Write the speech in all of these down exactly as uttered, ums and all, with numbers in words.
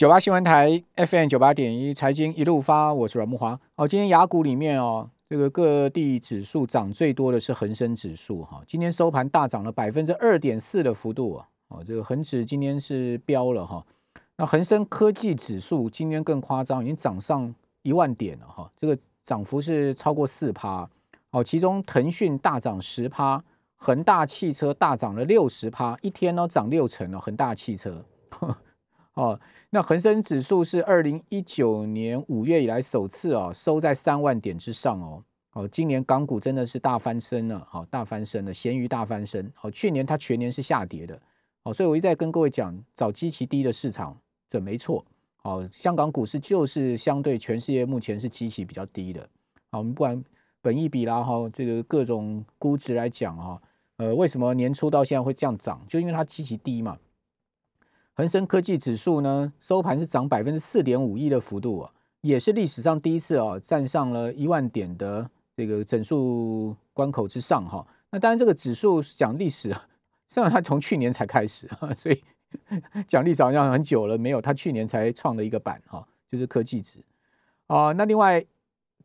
九八新闻台 F M 九八点一 财经一路发，我是阮木华。哦，今天雅股里面哦，这个各地指数涨最多的是恒生指数哈、哦，今天收盘大涨了百分之二点四的幅度啊。哦，这个恒指今天是飙了哈、哦。那恒生科技指数今天更夸张，已经涨上一万点了哈、哦，这个涨幅是超过四趴。哦，其中腾讯大涨十趴，恒大汽车大涨了六十趴，一天呢、哦、涨六成哦，恒大汽车。呵呵哦，那恒生指数是二零一九年五月以来首次哦收在三万点之上哦。哦，今年港股真的是大翻身了，好、哦、大翻身了，咸鱼大翻身。哦，去年它全年是下跌的。哦，所以我一再跟各位讲，找基期低的市场准没错。哦，香港股市就是相对全世界目前是基期比较低的。好、哦，我们不然本益比啦哈、哦，这个各种估值来讲哈、哦，呃，为什么年初到现在会这样涨？就因为它基期低嘛。恒生科技指数呢，收盘是涨 百分之四点五一 的幅度、啊、也是历史上第一次、啊、站上了一万点的这个整数关口之上、啊、那当然这个指数讲历史、啊、虽然它从去年才开始、啊、所以讲历史好像很久了，没有，它去年才创了一个版、啊、就是科技指、啊、那另外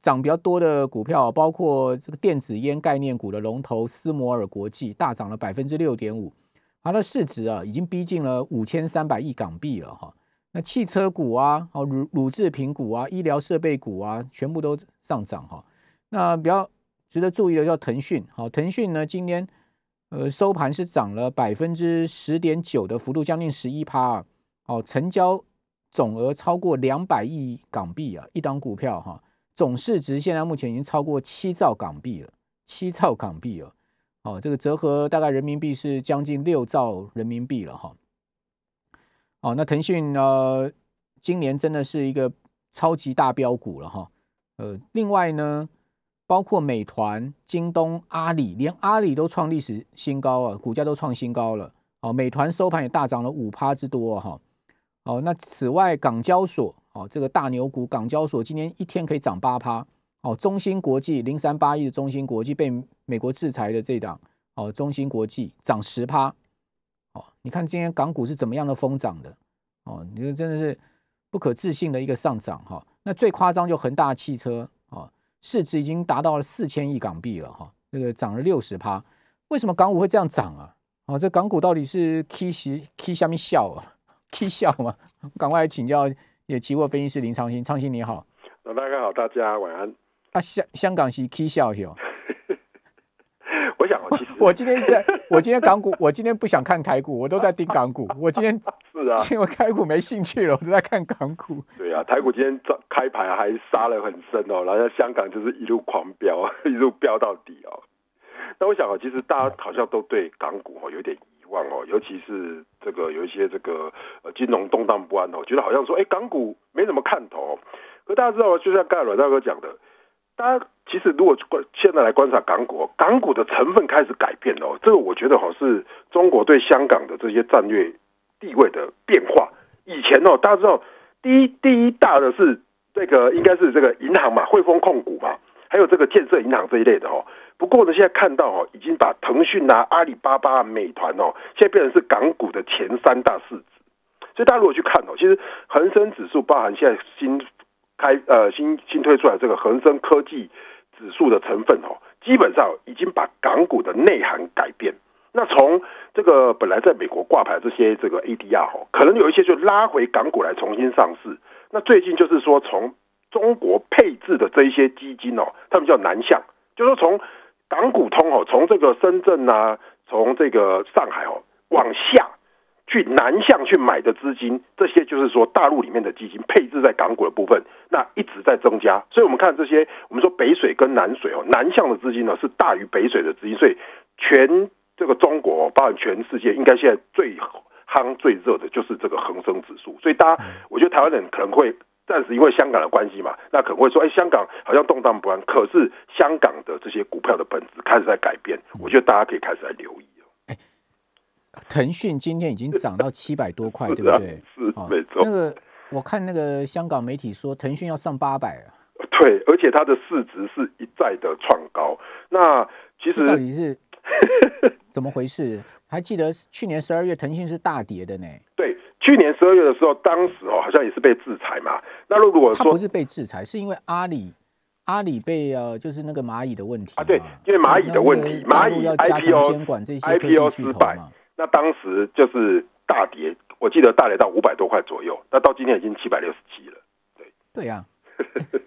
涨比较多的股票、啊、包括这个电子烟概念股的龙头斯摩尔国际大涨了 百分之六点五，它的市值啊，已经逼近了五千三百亿港币了哈。那汽车股啊，哦，乳乳制品股啊，医疗设备股啊，全部都上涨哈。那比较值得注意的叫腾讯，好，腾讯呢今天呃收盘是涨了百分之十点九的幅度，将近十一趴，哦，成交总额超过两百亿港币啊，一档股票哈、啊，总市值现在目前已经超过七兆港币了，七兆港币了。哦，这个折合大概人民币是将近六兆人民币了哈。哦，那腾讯呃，今年真的是一个超级大标股了哈。呃，另外呢，包括美团、京东、阿里，连阿里都创历史新高啊，股价都创新高了。哦，美团收盘也大涨了五趴之多哈、啊。哦，那此外港交所，哦，这个大牛股港交所今天一天可以涨八趴。哦，中芯国际零三八一的中芯国际被美国制裁的这档哦，中芯国际涨十趴哦，你看今天港股是怎么样的疯涨的哦，你真的是不可置信的一个上涨哈、哦。那最夸张就恒大汽车哦，市值已经达到了四千亿港币了哈、哦，这个涨了六十趴。为什么港股会这样涨啊？哦，这港股到底是 K 息 K 下面笑啊 ，K 笑嘛？赶快请教也期货分析师林昌兴，昌兴你好，大家好，大家晚安。啊、香, 香港是 K 笑哟，我想我其实我今天在，我今天港股，我今天不想看台股，我都在盯港股。我今天是啊，因为台股没兴趣了，我都在看港股。对啊，台股今天开盘还杀了很深哦，然后香港就是一路狂飙，一路飙到底哦。那我想哦，其实大家好像都对港股哦有点遗忘哦，尤其是这个有一些这个金融动荡不安哦，觉得好像说哎港股没什么看头、哦。可大家知道，就像刚才阮大哥讲的。大家其实如果现在来观察港股，港股的成分开始改变了、哦。这个我觉得好、哦、是中国对香港的这些战略地位的变化。以前哦，大家知道第一第一大的是这个应该是这个银行嘛，汇丰控股嘛，还有这个建设银行这一类的哦。不过呢，现在看到哦，已经把腾讯啊、阿里巴巴、啊、美团哦，现在变成是港股的前三大市值。所以大家如果去看哦，其实恒生指数包含现在新。开呃新新推出来这个恒生科技指数的成分哦，基本上已经把港股的内涵改变。那从这个本来在美国挂牌这些这个 A D R 哦，可能有一些就拉回港股来重新上市。那最近就是说从中国配置的这一些基金哦，他们叫南向，就是说从港股通哦，从这个深圳啊，从这个上海哦往下。去南向去买的资金，这些就是说大陆里面的基金配置在港股的部分，那一直在增加。所以我们看这些，我们说北水跟南水哦，南向的资金呢是大于北水的资金，所以全这个中国，包含全世界，应该现在最夯最热的就是这个恒生指数。所以大家，我觉得台湾人可能会暂时因为香港的关系嘛，那可能会说，哎，香港好像动荡不安，可是香港的这些股票的本质开始在改变，我觉得大家可以开始来留意。腾讯今天已经涨到七百多块，对不对？是、啊，没错、哦。那个我看那个香港媒体说，腾讯要上八百啊。对，而且它的市值是一再的创高。那其实到底是怎么回事？还记得去年十二月腾讯是大跌的呢？对，去年十二月的时候，当时哦好像也是被制裁嘛。那如果说他不是被制裁，是因为阿里阿里被呃就是那个蚂蚁的问题啊，对，因为蚂蚁的问题，蚂蚁 I P O 监管这些 I P O 失败，那当时就是大跌，我记得大跌到五百多块左右，那到今天已经七百六十七了，对对啊，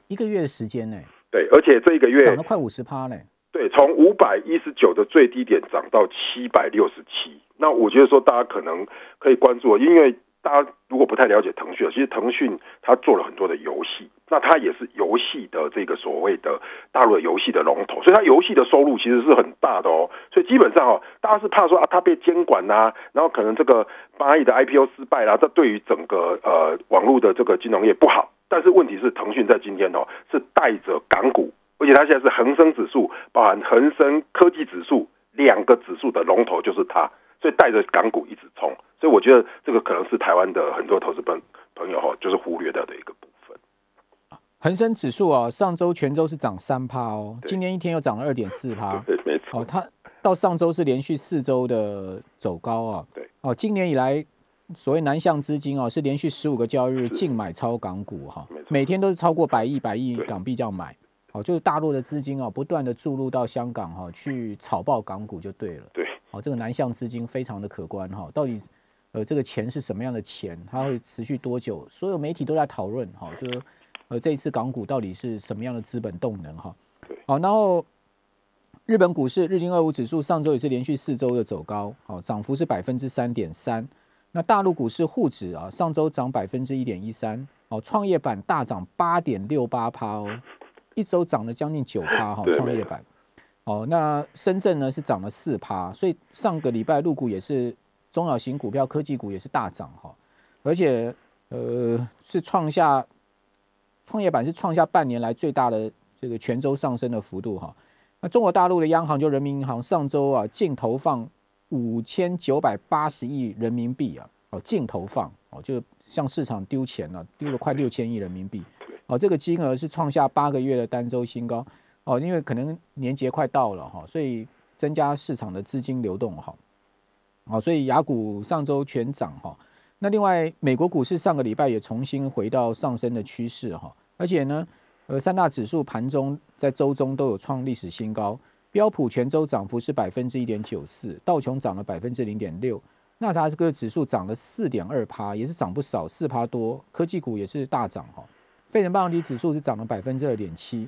一个月的时间呢、欸？对，而且这一个月涨了快五十趴嘞。对，从五百一十九的最低点涨到七百六十七，那我觉得说大家可能可以关注，因为大家如果不太了解腾讯，其实腾讯它做了很多的游戏，那它也是游戏的这个所谓的大陆的游戏的龙头，所以它游戏的收入其实是很大的哦。所以基本上哦，大家是怕说啊，它被监管啊，然后可能这个蚂蚁的 I P O 失败啦、啊，这对于整个呃网络的这个金融业不好。但是问题是，腾讯在今天哦是带着港股。而且它现在是恒生指数，包含恒生科技指数两个指数的龙头就是它，所以带着港股一直冲，所以我觉得这个可能是台湾的很多投资朋友就是忽略掉的一个部分。恒生指数啊，上周全周是涨三趴哦，今天一天又涨了二点四趴，对，没错。哦，它到上周是连续四周的走高啊，对。哦，今年以来所谓南向资金哦，是连续十五个交易日净买超港股哈、哦，每天都是超过百亿百亿港币这样买。哦，就是大陆的资金哦，不断的注入到香港哈、哦，去炒爆港股就对了。对，哦，这个南向资金非常的可观哈、哦。到底，呃，这个钱是什么样的钱？它会持续多久？所有媒体都在讨论哈，就是，呃，这一次港股到底是什么样的资本动能哈、哦？好、哦，然后日本股市日经二五指数上周也是连续四周的走高，好、哦，涨幅是百分之三点三。那大陆股市沪指啊，上周涨百分之一点一三，哦，创业板大涨八点六八趴哦。一周涨了将近九趴哈，创业板。哦，那深圳呢是涨了四趴，所以上个礼拜陆股也是中小型股票、科技股也是大涨哈、哦，而且呃是创下创业板是创下半年来最大的这个全周上升的幅度哈、哦。那中国大陆的央行就人民银行上周啊净投放五千九百八十亿人民币啊，哦净投放哦就向市场丢钱了、啊，丢了快六千亿人民币。哦，这个金额是创下八个月的单周新高哦，因为可能年节快到了哈、哦，所以增加市场的资金流动哈、哦，哦，所以雅股上周全涨哈、哦。那另外，美国股市上个礼拜也重新回到上升的趋势哈、哦，而且呢，呃，三大指数盘中在周中都有创历史新高，标普全周涨幅是百分之一点九四，道琼涨了百分之零点六，纳斯达克指数涨了四点二趴，也是涨不少，四趴多，科技股也是大涨哈、哦。费城半导体指数是涨了百分之二点七，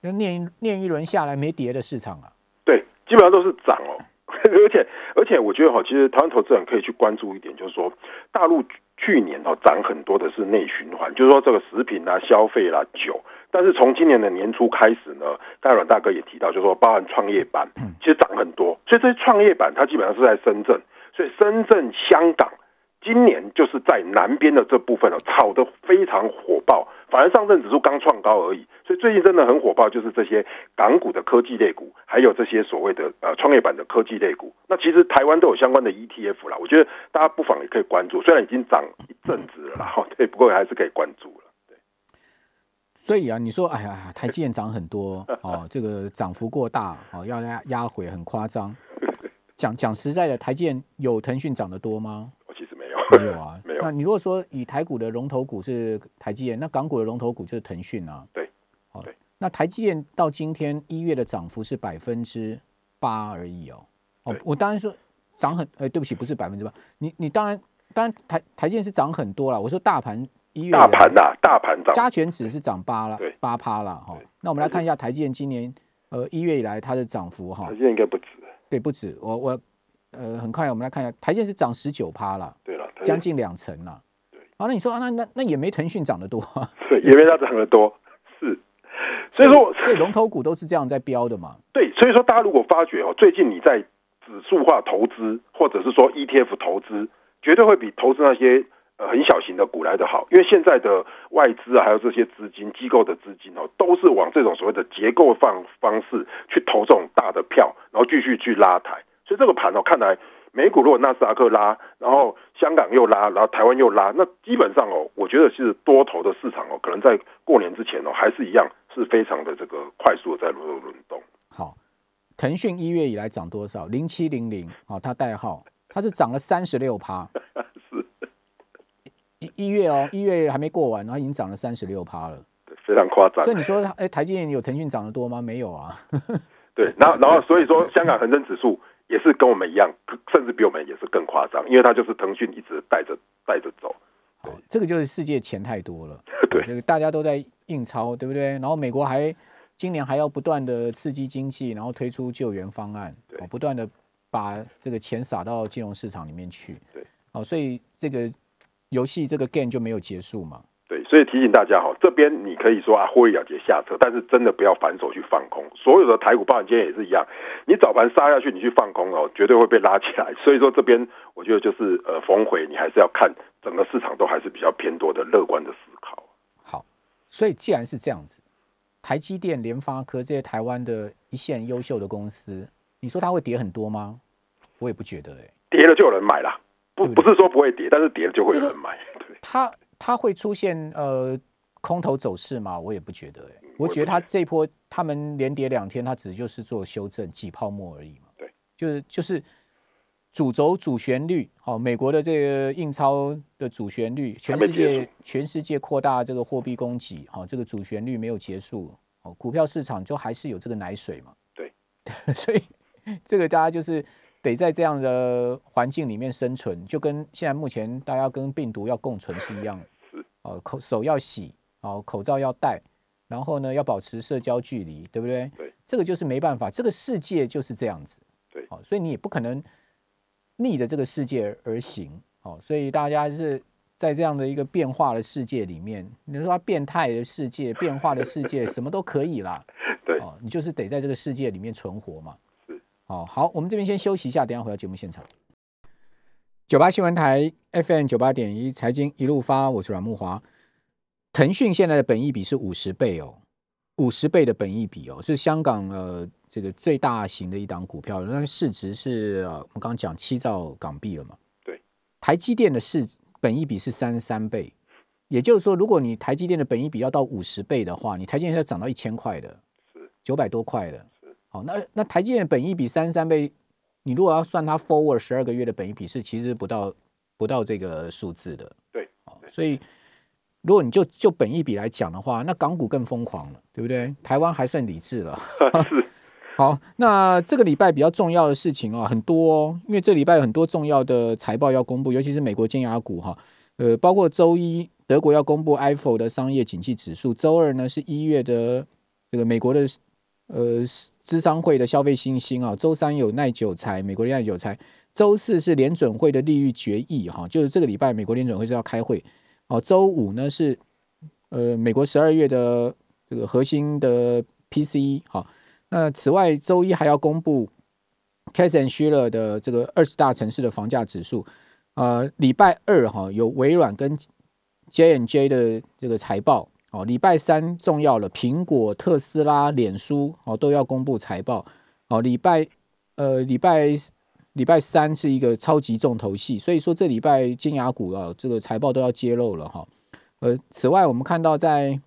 那念一轮下来没跌的市场啊，对，基本上都是涨哦。而且而且我觉得哈，其实台湾投资人可以去关注一点，就是说大陆去年哦涨很多的是内循环，就是说这个食品啦、消费啦、酒。但是从今年的年初开始呢，刚才阮大哥也提到，就是说包含创业板，其实涨很多。所以这些创业板它基本上是在深圳，所以深圳、香港。今年就是在南边的这部分哦，炒得非常火爆，反而上证指数刚创高而已。所以最近真的很火爆，就是这些港股的科技类股，还有这些所谓的呃创业板的科技类股。那其实台湾都有相关的 E T F 啦，我觉得大家不妨也可以关注。虽然已经涨一阵子了啦，哈，对，不过还是可以关注了。对，所以啊，你说哎呀，台积电涨很多哦，这个涨幅过大哦，要压压回很夸张。讲讲实在的，台积电有腾讯涨得多吗？没有啊，没有。那你如果说以台股的龙头股是台积电，那港股的龙头股就是腾讯啊。对，好、哦。那台积电到今天一月的涨幅是百分之八而已哦。哦，我当然说涨很，哎、欸，对不起，不是百分之八。你你当然当然台台积电是涨很多了。我说大盘一月大盘呐、啊，大盘涨，加权指是涨八了，八趴了哈。那我们来看一下台积电今年呃一月以来它的涨幅哈、哦。台积电应该不止。对，不止。我我呃很快我们来看一下，台积电是涨十九趴了。对了。将近两成啦、啊，啊，那你说、啊、那, 那, 那也没腾讯涨得多、啊，对，也没它涨得多，是，所以说，所以龙头股都是这样在标的嘛，对，所以说大家如果发觉哦，最近你在指数化投资或者是说 E T F 投资，绝对会比投资那些、呃、很小型的股来得好，因为现在的外资啊，还有这些资金机构的资金哦，都是往这种所谓的结构方方式去投这种大的票，然后继续去拉抬，所以这个盘哦，看来。美股如果纳斯达克拉，然后香港又拉，然后台湾又拉，那基本上哦，我觉得是多头的市场哦，可能在过年之前哦，还是一样是非常的这个快速的在轮动。好，腾讯一月以来涨多少？零七零零，好，它代号它是涨了三十六趴，是一月哦，一月还没过完，它已经涨了 百分之三十六 了，非常夸张。所以你说，欸、台积电有腾讯涨得多吗？没有啊。对，然后，然后所以说，香港恒生指数也是跟我们一样，甚至比我们也是更夸张，因为它就是腾讯一直带着带着走。好，这个就是世界钱太多了，对，这个大家都在印钞，对不对？然后美国还今年还要不断的刺激经济，然后推出救援方案，哦、不断的把这个钱撒到金融市场里面去。对，好、哦，所以这个游戏这个 game 就没有结束嘛。对，所以提醒大家哈，这边你可以说啊，获利了结下车，但是真的不要反手去放空。所有的台股，包括今天也是一样，你早盘杀下去，你去放空哦，绝对会被拉起来。所以说这边我觉得就是呃逢回，你还是要看整个市场都还是比较偏多的乐观的思考。好，所以既然是这样子，台积电、联发科这些台湾的一线优秀的公司，你说它会跌很多吗？我也不觉得哎、欸，跌了就有人买啦，不对不对不是说不会跌，但是跌了就会有人买。对，它。它会出现呃空头走势吗？我也不觉得、欸、我觉得它这一波他们连跌两天，它只就是做修正、挤泡沫而已嘛。对，就是就是主轴主旋律，哦，美国的这个印钞的主旋律，全世界全世界扩大这个货币供给，哦，这个主旋律没有结束，哦，股票市场就还是有这个奶水嘛。对，所以这个大家就是。得在这样的环境里面生存，就跟现在目前大家跟病毒要共存是一样，呃、手要洗，呃、口罩要戴，然后呢要保持社交距离，对不 对, 对？这个就是没办法，这个世界就是这样子。对，呃、所以你也不可能逆着这个世界而行，呃、所以大家是在这样的一个变化的世界里面，你说变态的世界、变化的世界，什么都可以啦。对，呃，你就是得在这个世界里面存活嘛。哦、好，我们这边先休息一下，等一下回到节目现场。九八新闻台 F M 九八点一 财经一路发，我是阮慕骅。腾讯现在的本益比是五十倍哦，五十倍的本益比哦，是香港呃这个最大型的一档股票，那市值是、呃、我们刚刚讲七兆港币了嘛？对。台积电的市本益比是三十三倍，也就是说，如果你台积电的本益比要到五十倍的话，你台积电要涨到一千块的，是九百多块的。好，那那台积电本益比三十三倍，你如果要算它 forward 十二个月的本益比是其实不到不到这个数字的。对，好，所以如果你就就本益比来讲的话，那港股更疯狂了，对不对？台湾还算理智了。好，那这个礼拜比较重要的事情啊，很多哦，因为这礼拜有很多重要的财报要公布，尤其是美国尖牙股哈，呃，包括周一德国要公布 I F O 的商业景气指数，周二呢是一月的这个美国的。呃，资商会的消费信心啊，周三有耐久财，美国的耐久财，周四是联准会的利率决议哈、啊，就是这个礼拜美国联准会是要开会，哦、啊，周五呢是呃美国十二月的这个核心的 P C E 好、啊，那此外周一还要公布 Cass and Schiller 的这个二十大城市的房价指数，呃、啊，礼拜二哈、啊、有微软跟 J and J 的这个财报。哦，礼拜三重要了，苹果、特斯拉、脸书哦都要公布财报。哦，礼拜呃礼拜礼拜三是一个超级重头戏，所以说这礼拜尖牙股啊，这个财报都要揭露了哈、哦。呃，此外我们看到在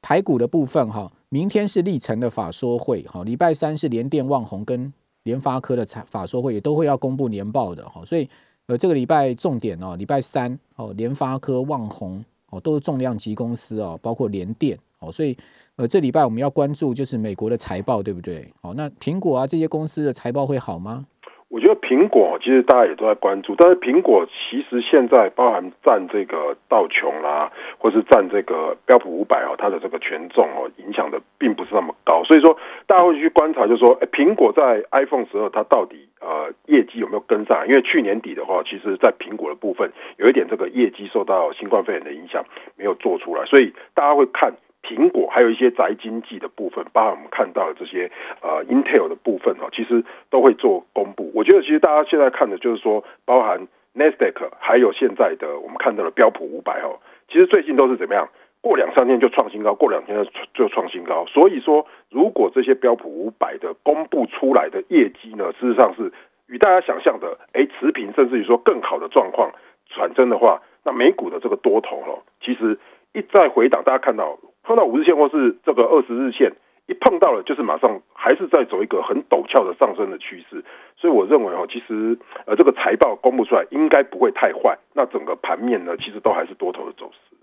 台股的部分哈、哦，明天是历成的法说会哈、哦，礼拜三是联电、旺宏跟联发科的法说会也都会要公布年报的哈、哦，所以呃这个礼拜重点哦，礼拜三哦，联发科、旺宏。哦、都是重量级公司、哦、包括联电、哦、所以、呃、这礼拜我们要关注就是美国的财报，对不对？哦、那苹果啊这些公司的财报会好吗？我觉得苹果其实大家也都在关注，但是苹果其实现在包含占这个道琼啦，或是占这个标普五百哦，它的这个权重哦，影响的并不是那么高，所以说大家会去观察，就是说苹果在 iPhone twelve它到底呃业绩有没有跟上？因为去年底的话，其实在苹果的部分有一点这个业绩受到新冠肺炎的影响没有做出来，所以大家会看。苹果还有一些宅经济的部分，包括我们看到的这些呃 Intel 的部分、哦、其实都会做公布。我觉得其实大家现在看的就是说，包含 Nasdaq 还有现在的我们看到的标普五百、哦、其实最近都是怎么样？过两三天就创新高，过两天就创新高。所以说，如果这些标普五百的公布出来的业绩呢，事实上是与大家想象的哎持平，甚至于说更好的状况产生的话，那美股的这个多头、哦、其实一再回档，大家看到。碰到五日线或是这个二十日线，一碰到了就是马上还是在走一个很陡峭的上升的趋势，所以我认为哦，其实呃这个财报公布出来应该不会太坏，那整个盘面呢其实都还是多头的走势。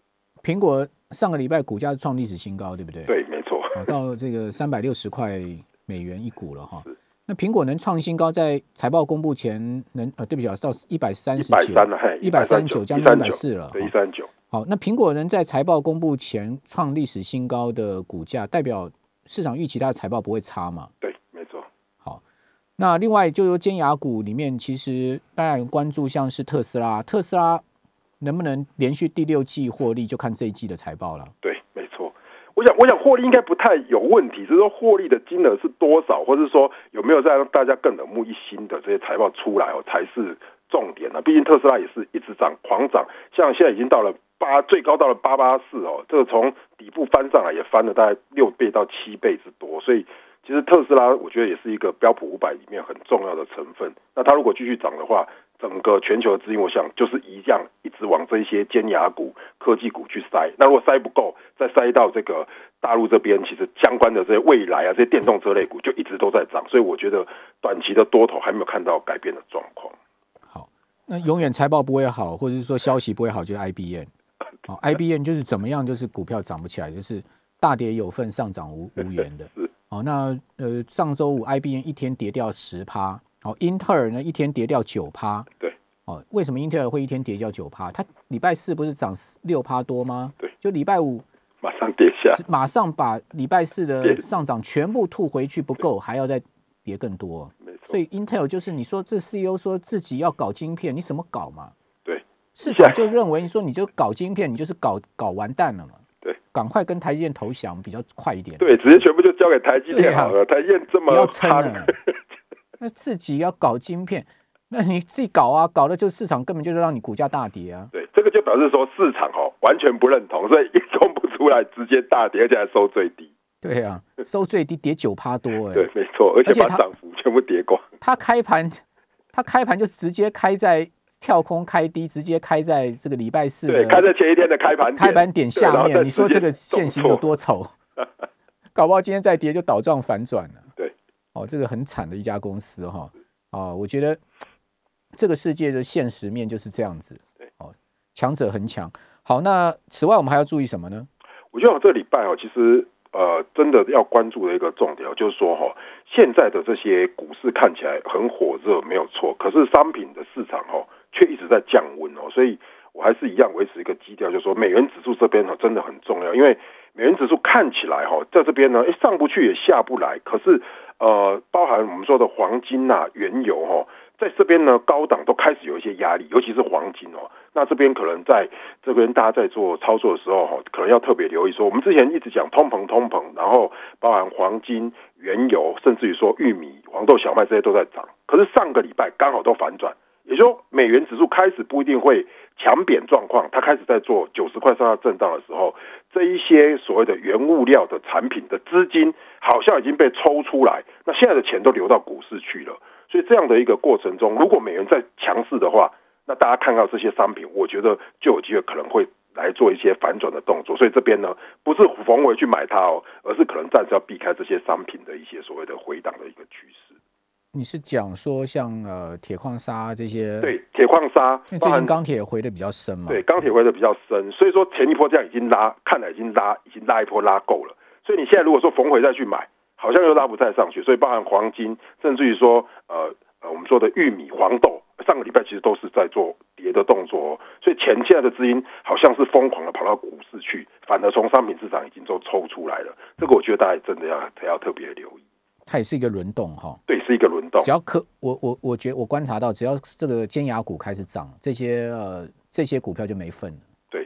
苹果上个礼拜股价创历史新高，对不对？对，没错，到这个三百六十块美元一股了哈。那苹果能创新高，在财报公布前能呃，对不起，到一百三十九，一百三十九，将近一百四了，对，一三九。好，那苹果能在财报公布前创历史新高的股价，代表市场预期它的财报不会差嘛？对，没错。好，那另外就由尖牙股里面，其实大家有关注像是特斯拉，特斯拉能不能连续第六季获利，就看这一季的财报了。对，没错。我想，我想获利应该不太有问题，只是说获利的金额是多少，或者说有没有在让大家更耳目一新的这些财报出来哦，才是重点啊。毕竟特斯拉也是一直涨，狂涨，像现在已经到了八，最高到了八八四哦，这个从底部翻上来也翻了大概六倍到七倍之多，所以其实特斯拉我觉得也是一个标普五百里面很重要的成分。那它如果继续涨的话，整个全球的资金，我想就是一样，一直往这些尖牙股、科技股去塞。那如果塞不够，再塞到这个大陆这边，其实相关的这些未来啊、这些电动车类股就一直都在涨。所以我觉得短期的多头还没有看到改变的状况。好，那永远财报不会好，或者是说消息不会好，就是 I B M。哦、I B M 就是怎么样，就是股票涨不起来，就是大跌有份，上涨 无, 无缘的。哦、那、呃、上周五 I B M 一天跌掉 百分之十。哦，英特尔呢一天跌掉 百分之九， 对、哦，为什么英特尔会一天跌掉 百分之九？ 它礼拜四不是涨 百分之六 多吗？对，就礼拜五马上跌下，马上把礼拜四的上涨全部吐回去，不够还要再跌更多。所以 Intel 就是你说这 C E O 说自己要搞晶片，你怎么搞嘛？对，市场就认为你说你就搞晶片，你就是 搞, 搞完蛋了嘛。对，赶快跟台积电投降比较快一点。对，直接全部就交给台积电好了。啊、台积电这么不要撑了。那自己要搞晶片，那你自己搞啊，搞的就市场根本就是让你股价大跌啊。对，这个就表示说市场、哦、完全不认同，所以一冲不出来，直接大跌，而且还收最低。对啊，收最低跌 百分之九 多、欸、对，没错，而且把涨幅全部跌光。它开盘，它开盘就直接开在跳空开低，直接开在这个礼拜四的，对，开在前一天的开盘点开盘点下面。你说这个现行有多丑？搞不好今天再跌就倒撞反转了。对。哦，这个很惨的一家公司哈、哦哦，我觉得这个世界的现实面就是这样子，哦，强者很强。好，那此外我们还要注意什么呢？我觉得这礼拜、哦、其实呃，真的要关注的一个重点就是说、哦、现在的这些股市看起来很火热，没有错，可是商品的市场、哦、却一直在降温哦，所以我还是一样维持一个基调，就是说美元指数这边、哦、真的很重要，因为美元指数看起来、哦、在这边呢上不去也下不来，可是呃，包含我们说的黄金啊、原油哦，在这边呢高档都开始有一些压力，尤其是黄金哦。那这边可能在这边大家在做操作的时候、哦、可能要特别留意说，我们之前一直讲通膨通膨，然后包含黄金、原油，甚至于说玉米、黄豆、小麦这些都在涨，可是上个礼拜刚好都反转，也就是说美元指数开始不一定会强贬状况，它开始在做九十块上下震荡的时候，这一些所谓的原物料的产品的资金好像已经被抽出来，那现在的钱都流到股市去了，所以这样的一个过程中，如果美元再强势的话，那大家看到这些商品，我觉得就有机会可能会来做一些反转的动作，所以这边呢不是逢回去买它哦，而是可能暂时要避开这些商品的一些所谓的回档的一个趋势。你是讲说像呃铁矿砂这些？对，铁矿砂，因为最近钢铁回的比较深嘛。对，钢铁回的比较深，所以说前一波这样已经拉，看来已经拉，已经拉一波拉够了。所以你现在如果说逢回再去买，好像又拉不太上去。所以包含黄金，甚至于说呃呃我们说的玉米、黄豆，上个礼拜其实都是在做跌的动作、哦。所以前现在的资金好像是疯狂的跑到股市去，反而从商品市场已经都抽出来了。这个我觉得大家真的要要特别留意。它也是一个轮动哈，对，是一个轮动。只要可我我我觉得我观察到，只要这个尖牙股开始涨，这些呃这些股票就没份了。对，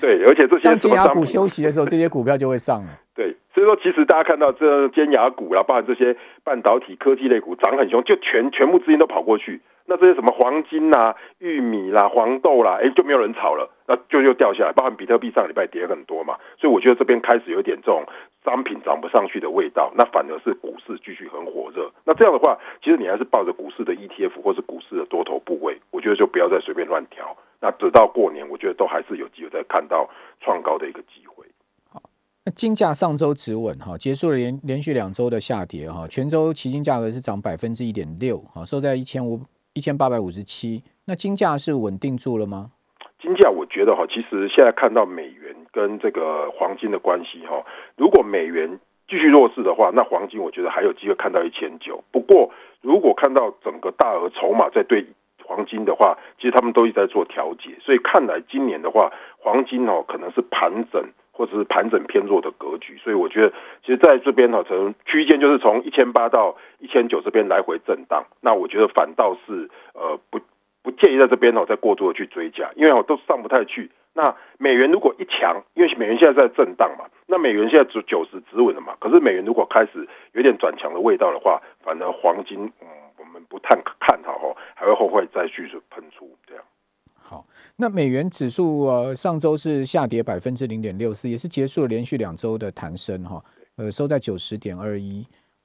对，而且这些当尖牙股休息的时候，这些股票就会上了。对，所以说其实大家看到这尖牙股啦，包含这些半导体、科技类股涨很凶，就全全部资金都跑过去。那这些什么黄金啦、啊、玉米啦、啊、黄豆啦、啊，哎、欸，就没有人炒了，那就又掉下来。包含比特币上礼拜跌很多嘛，所以我觉得这边开始有点这种商品涨不上去的味道，那反而是股市继续很火热。那这样的话，其实你还是抱着股市的 E T F 或是股市的多头部位，我觉得就不要再随便乱调。那直到过年，我觉得都还是有机会再看到创高的一个机会。好，金价上周止稳，结束了 连, 连续两周的下跌，全周期金价格是涨 百分之一点六， 收在一千八百五十七，那金价是稳定住了吗？金价我觉得其实现在看到美元跟这个黄金的关系，如果美元继续弱势的话，那黄金我觉得还有机会看到一千九百。不过如果看到整个大额筹码在对黄金的话，其实他们都一直在做调节，所以看来今年的话黄金可能是盘整或者是盘整偏弱的格局，所以我觉得其实在这边区间就是从一千八百到一千九百这边来回震荡，那我觉得反倒是、呃、不, 不建议在这边再过度的去追加，因为都上不太去。那美元如果一强，因为美元现在在震荡嘛，那美元现在只九十止稳了嘛，可是美元如果开始有点转强的味道的话，反而黄金、嗯、我们不太看好、哦、还会后会再继续喷出这样。好，那美元指数、呃、上周是下跌 百分之零点六四， 也是结束了连续两周的弹升、哦呃、收在 九十点二一，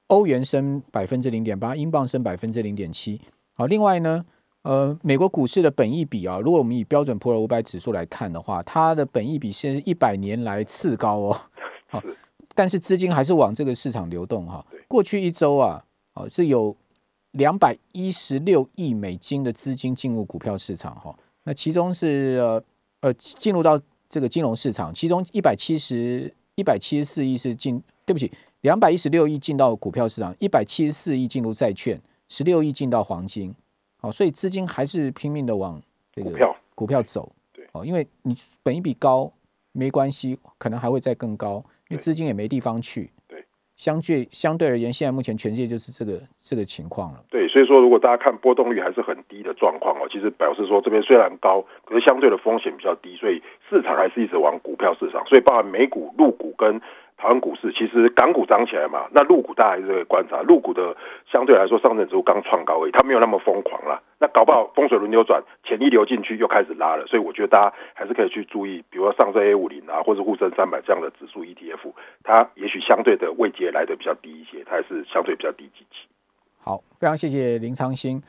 欧元升 百分之零点八， 英镑升 百分之零点七。 好，另外呢呃，美国股市的本益比啊，如果我们以标准普尔五百指数来看的话，它的本益比是一百年来次高哦。好，但是资金还是往这个市场流动哈、啊。过去一周啊，哦、是有两百一十六亿美金的资金进入股票市场哈、啊。那其中是呃呃进入到这个金融市场，其中一百七十四亿是进，对不起，两百一十六亿进到股票市场，一百七十四亿进入债券，十六亿进到黄金。所以资金还是拼命的往这个股票股票走，对，因为你本益比高没关系，可能还会再更高，因为资金也没地方去。对，相对相对而言，现在目前全世界就是这个这个情况了。对，所以说如果大家看波动率还是很低的状况哦，其实表示说这边虽然高，可是相对的风险比较低，所以市场还是一直往股票市场，所以包含美股、陆股跟台湾股市，其实港股涨起来嘛，那陆股大家还是会观察，陆股的相对来说上证指数刚创高而已，它没有那么疯狂啦。那搞不好风水轮流转，钱一流进去又开始拉了，所以我觉得大家还是可以去注意，比如说上证 A五十 啊，或是沪深三百这样的指数 E T F， 它也许相对的位阶来的比较低一些，它还是相对比较低几期。好，非常谢谢林长兴。